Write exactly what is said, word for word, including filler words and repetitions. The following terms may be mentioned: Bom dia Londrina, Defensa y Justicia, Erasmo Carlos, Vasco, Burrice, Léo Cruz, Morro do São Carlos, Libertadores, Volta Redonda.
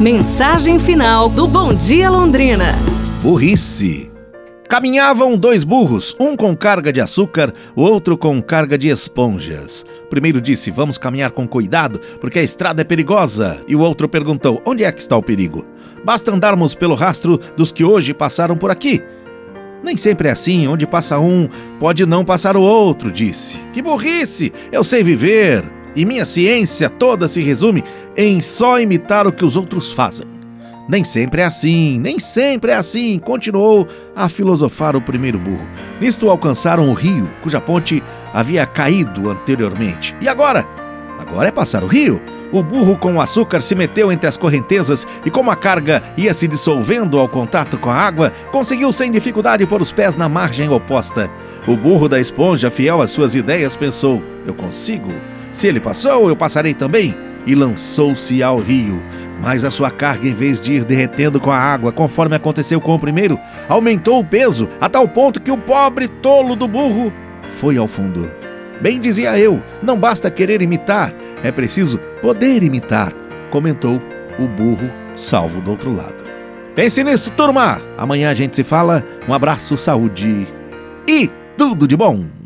Mensagem final do Bom Dia Londrina. Burrice. Caminhavam dois burros, um com carga de açúcar, o outro com carga de esponjas. O primeiro disse, vamos caminhar com cuidado, porque a estrada é perigosa. E o outro perguntou, onde é que está o perigo? Basta andarmos pelo rastro dos que hoje passaram por aqui. Nem sempre é assim, onde passa um, pode não passar o outro, disse. Que burrice, eu sei viver, e minha ciência toda se resume em só imitar o que os outros fazem. Nem sempre é assim, nem sempre é assim, continuou a filosofar o primeiro burro. Nisto alcançaram o rio, cuja ponte havia caído anteriormente. E agora? Agora é passar o rio. O burro com o açúcar se meteu entre as correntezas e, como a carga ia se dissolvendo ao contato com a água, conseguiu sem dificuldade pôr os pés na margem oposta. O burro da esponja, fiel às suas ideias, pensou, eu consigo. Se ele passou, eu passarei também. E lançou-se ao rio. Mas a sua carga, em vez de ir derretendo com a água, conforme aconteceu com o primeiro, aumentou o peso a tal ponto que o pobre tolo do burro foi ao fundo. Bem dizia eu, não basta querer imitar, é preciso poder imitar, comentou o burro salvo do outro lado. Pense nisso, turma! Amanhã a gente se fala, um abraço, saúde e tudo de bom!